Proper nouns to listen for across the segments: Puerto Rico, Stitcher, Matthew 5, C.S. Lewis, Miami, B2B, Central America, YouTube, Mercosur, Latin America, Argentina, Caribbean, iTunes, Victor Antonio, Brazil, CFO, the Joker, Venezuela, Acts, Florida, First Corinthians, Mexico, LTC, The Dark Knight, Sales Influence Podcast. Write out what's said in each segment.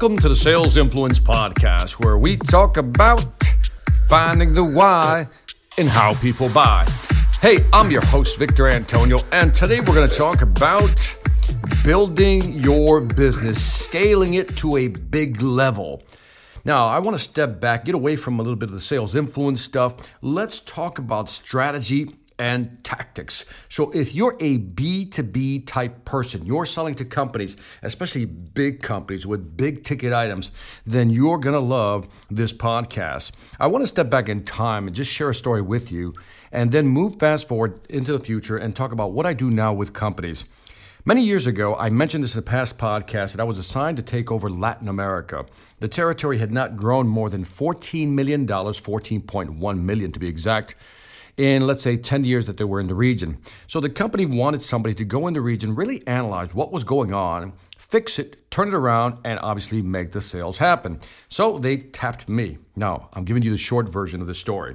Welcome to the Sales Influence Podcast, where we talk about finding the why in how people buy. Hey, I'm your host, Victor Antonio, and today we're going to talk about building your business, scaling it to a big level. Now, I want to step back, get away from a little bit of the sales influence stuff. Let's talk about strategy and tactics. So if you're a B2B type person, you're selling to companies, especially big companies with big ticket items, then you're going to love this podcast. I want to step back in time and just share a story with you and then move fast forward into the future and talk about what I do now with companies. Many years ago, I mentioned this in a past podcast, that I was assigned to take over Latin America. The territory had not grown more than $14 million, $14.1 million to be exact, in, let's say, 10 years that they were in the region. So the company wanted somebody to go in the region, really analyze what was going on, fix it, turn it around, and obviously make the sales happen. So they tapped me. Now, I'm giving you the short version of the story.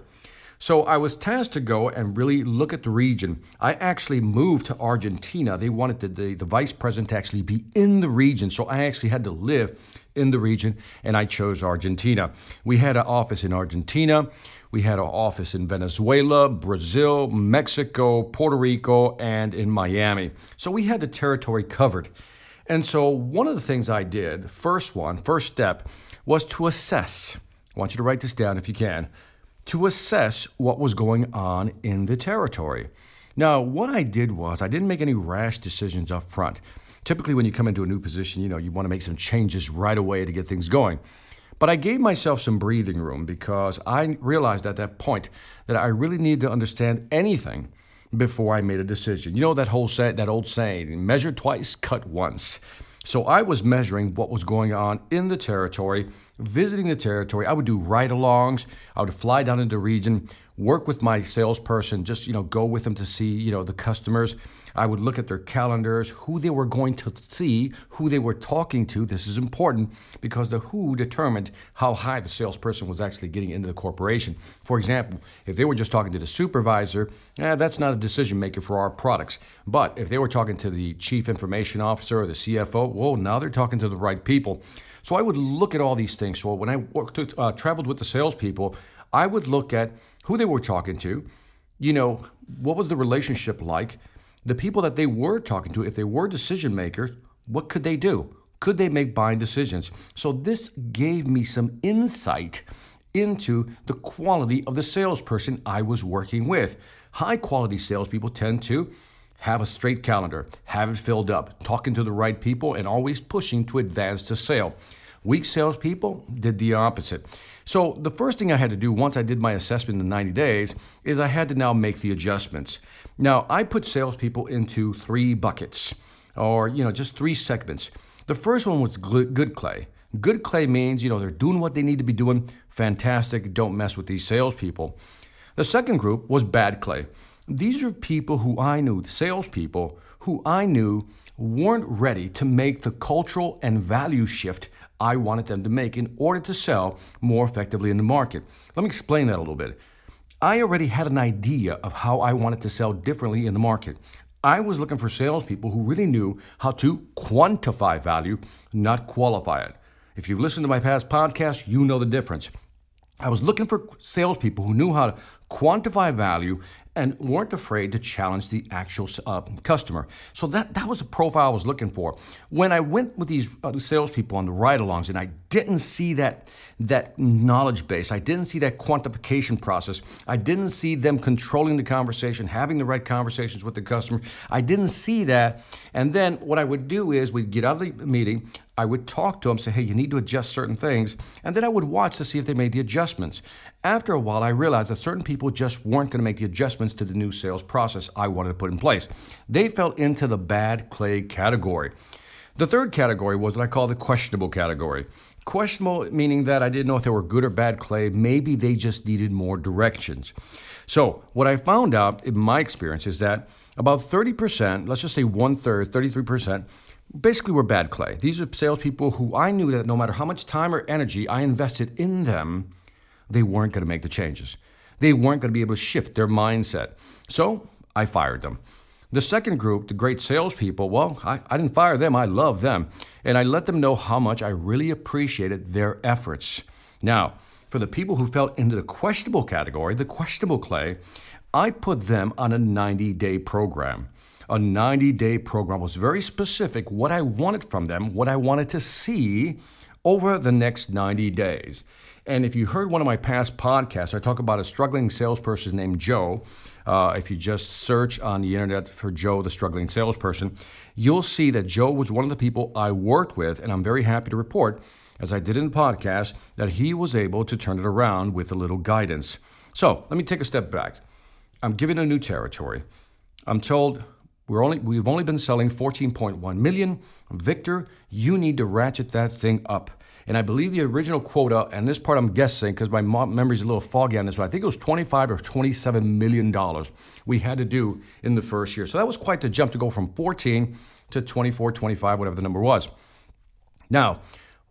So I was tasked to go and really look at the region. I actually moved to Argentina. They wanted the vice president to actually be in the region. So I actually had to live in the region, and I chose Argentina. We had an office in Argentina. We had an office in Venezuela, Brazil, Mexico, Puerto Rico, and in Miami. So we had the territory covered. And so one of the things I did, first step, was to assess. I want you to write this down if you can. To assess what was going on in the territory. Now, what I did was I didn't make any rash decisions up front. Typically, when you come into a new position, you want to make some changes right away to get things going. But I gave myself some breathing room because I realized at that point that I really needed to understand anything before I made a decision. You know that old saying, measure twice, cut once. So I was measuring what was going on in the territory, visiting the territory. I would do ride-alongs. I would fly down into the region, work with my salesperson, just go with them to see the customers. I would look at their calendars, who they were going to see, who they were talking to. This is important because the who determined how high the salesperson was actually getting into the corporation. For example, if they were just talking to the supervisor, that's not a decision maker for our products. But if they were talking to the chief information officer or the CFO, now they're talking to the right people. So I would look at all these things. So when I traveled with the salespeople, I would look at who they were talking to, what was the relationship like, the people that they were talking to, if they were decision makers, what could they do? Could they make buying decisions? So this gave me some insight into the quality of the salesperson I was working with. High quality salespeople tend to have a straight calendar, have it filled up, talking to the right people, and always pushing to advance to sale. Weak salespeople did the opposite. So the first thing I had to do once I did my assessment in 90 days is I had to now make the adjustments. Now, I put salespeople into three buckets or, just three segments. The first one was good clay. Good clay means, they're doing what they need to be doing. Fantastic. Don't mess with these salespeople. The second group was bad clay. These are people salespeople who I knew weren't ready to make the cultural and value shift I wanted them to make in order to sell more effectively in the market. Let me explain that a little bit. I already had an idea of how I wanted to sell differently in the market. I was looking for salespeople who really knew how to quantify value, not qualify it. If you've listened to my past podcast, you know the difference. I was looking for salespeople who knew how to quantify value and weren't afraid to challenge the actual customer. So that was the profile I was looking for. When I went with these salespeople on the ride-alongs and I didn't see that knowledge base, I didn't see that quantification process, I didn't see them controlling the conversation, having the right conversations with the customer, I didn't see that. And then what I would do is we'd get out of the meeting, I would talk to them, say, hey, you need to adjust certain things, and then I would watch to see if they made the adjustments. After a while, I realized that certain people just weren't going to make the adjustments to the new sales process I wanted to put in place. They fell into the bad clay category. The third category was what I call the questionable category. Questionable meaning that I didn't know if they were good or bad clay. Maybe they just needed more directions. So what I found out in my experience is that about 30%, let's just say 1/3, 33%, basically were bad clay. These are salespeople who I knew that no matter how much time or energy I invested in them, they weren't going to make the changes. They weren't going to be able to shift their mindset. So I fired them. The second group, the great salespeople, well, I didn't fire them. I love them. And I let them know how much I really appreciated their efforts. Now, for the people who fell into the questionable category, the questionable clay, I put them on a 90-day program. A 90-day program was very specific what I wanted from them, what I wanted to see over the next 90 days. And if you heard one of my past podcasts, I talk about a struggling salesperson named Joe. If you just search on the internet for Joe, the struggling salesperson, you'll see that Joe was one of the people I worked with, and I'm very happy to report, as I did in the podcast, that he was able to turn it around with a little guidance. So let me take a step back. I'm given a new territory. I'm told we've only been selling 14.1 million. Victor, you need to ratchet that thing up. And I believe the original quota, and this part I'm guessing because my memory's a little foggy on this one, I think it was $25 or $27 million we had to do in the first year. So that was quite the jump to go from 14 to 24, 25, whatever the number was. Now,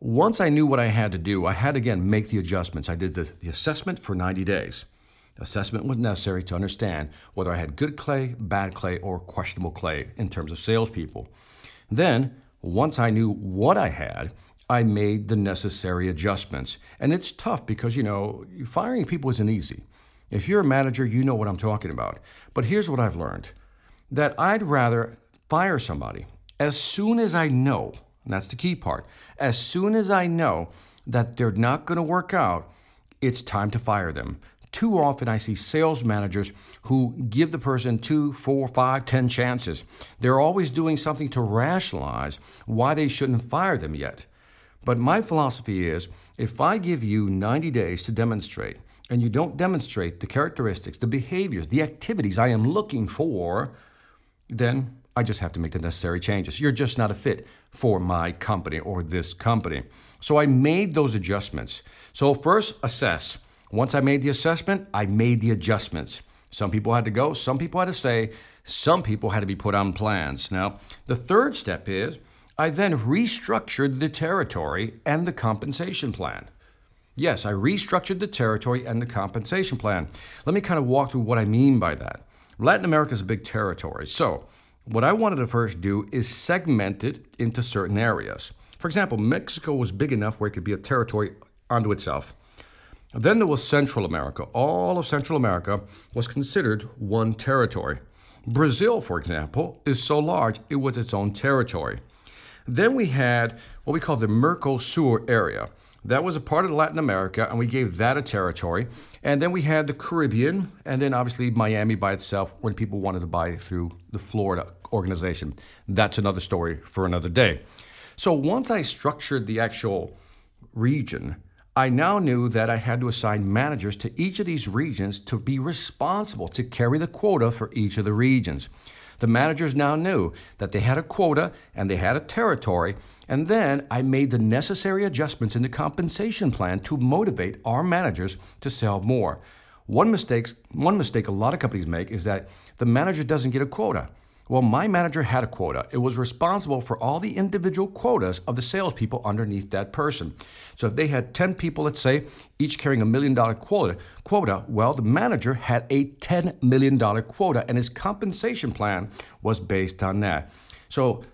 once I knew what I had to do, I had to, again, make the adjustments. I did the assessment for 90 days. Assessment was necessary to understand whether I had good clay, bad clay, or questionable clay in terms of salespeople. Then, once I knew what I had, I made the necessary adjustments. And it's tough because, you know, firing people isn't easy. If you're a manager, you know what I'm talking about. But here's what I've learned, that I'd rather fire somebody as soon as I know, and that's the key part, as soon as I know that they're not going to work out, it's time to fire them. Too often I see sales managers who give the person 2, 4, 5, 10 chances. They're always doing something to rationalize why they shouldn't fire them yet. But my philosophy is, if I give you 90 days to demonstrate, and you don't demonstrate the characteristics, the behaviors, the activities I am looking for, then I just have to make the necessary changes. You're just not a fit for my company or this company. So I made those adjustments. So first, assess. Once I made the assessment, I made the adjustments. Some people had to go, some people had to stay, some people had to be put on plans. Now, the third step is, I then restructured the territory and the compensation plan. Yes, I restructured the territory and the compensation plan. Let me kind of walk through what I mean by that. Latin America is a big territory. So what I wanted to first do is segment it into certain areas. For example, Mexico was big enough where it could be a territory unto itself. Then there was Central America. All of Central America was considered one territory. Brazil, for example, is so large it was its own territory. Then we had what we call the Mercosur area. That was a part of Latin America, and we gave that a territory. And then we had the Caribbean, and then obviously Miami by itself when people wanted to buy through the Florida organization. That's another story for another day. So once I structured the actual region, I now knew that I had to assign managers to each of these regions to be responsible to carry the quota for each of the regions. The managers now knew that they had a quota and they had a territory, and then I made the necessary adjustments in the compensation plan to motivate our managers to sell more. One mistake a lot of companies make is that the manager doesn't get a quota. Well, my manager had a quota. It was responsible for all the individual quotas of the salespeople underneath that person. So if they had 10 people, let's say, each carrying $1 million quota, well, the manager had a $10 million quota, and his compensation plan was based on that. So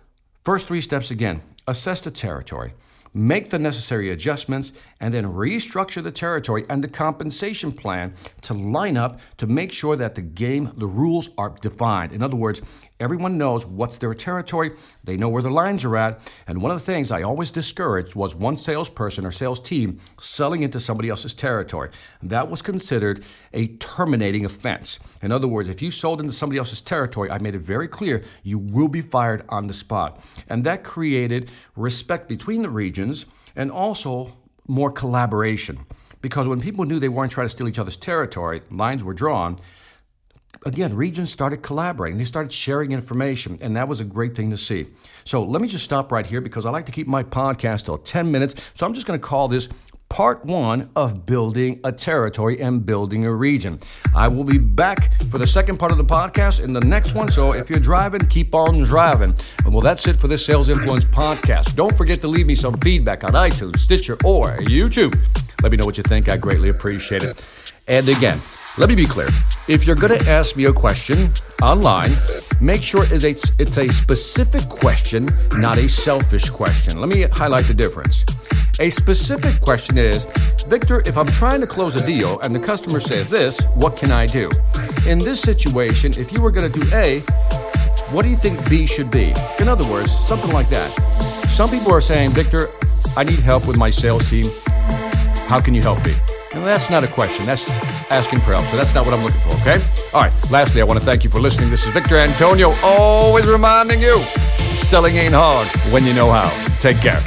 first three steps again, assess the territory, make the necessary adjustments, and then restructure the territory and the compensation plan to line up to make sure that the rules are defined. In other words, everyone knows what's their territory, they know where the lines are at, and one of the things I always discouraged was one salesperson or sales team selling into somebody else's territory. That was considered a terminating offense. In other words, if you sold into somebody else's territory, I made it very clear you will be fired on the spot. And that created respect between the regions and also more collaboration. Because when people knew they weren't trying to steal each other's territory, lines were drawn, again, regions started collaborating. They started sharing information, and that was a great thing to see. So let me just stop right here because I like to keep my podcast till 10 minutes. So I'm just going to call this part one of building a territory and building a region. I will be back for the second part of the podcast in the next one. So if you're driving, keep on driving. Well, that's it for this Sales Influence podcast. Don't forget to leave me some feedback on iTunes, Stitcher, or YouTube. Let me know what you think. I greatly appreciate it. And again, let me be clear. If you're going to ask me a question online, Make sure it's a specific question, not a selfish question. Let me highlight the difference. A specific question is, Victor, if I'm trying to close a deal and the customer says this, what can I do? In this situation, if you were going to do A, what do you think B should be? In other words, something like that. Some people are saying, Victor, I need help with my sales team. How can you help me? And that's not a question. That's asking for help. So that's not what I'm looking for, okay? All right. Lastly, I want to thank you for listening. This is Victor Antonio, always reminding you, selling ain't hard when you know how. Take care.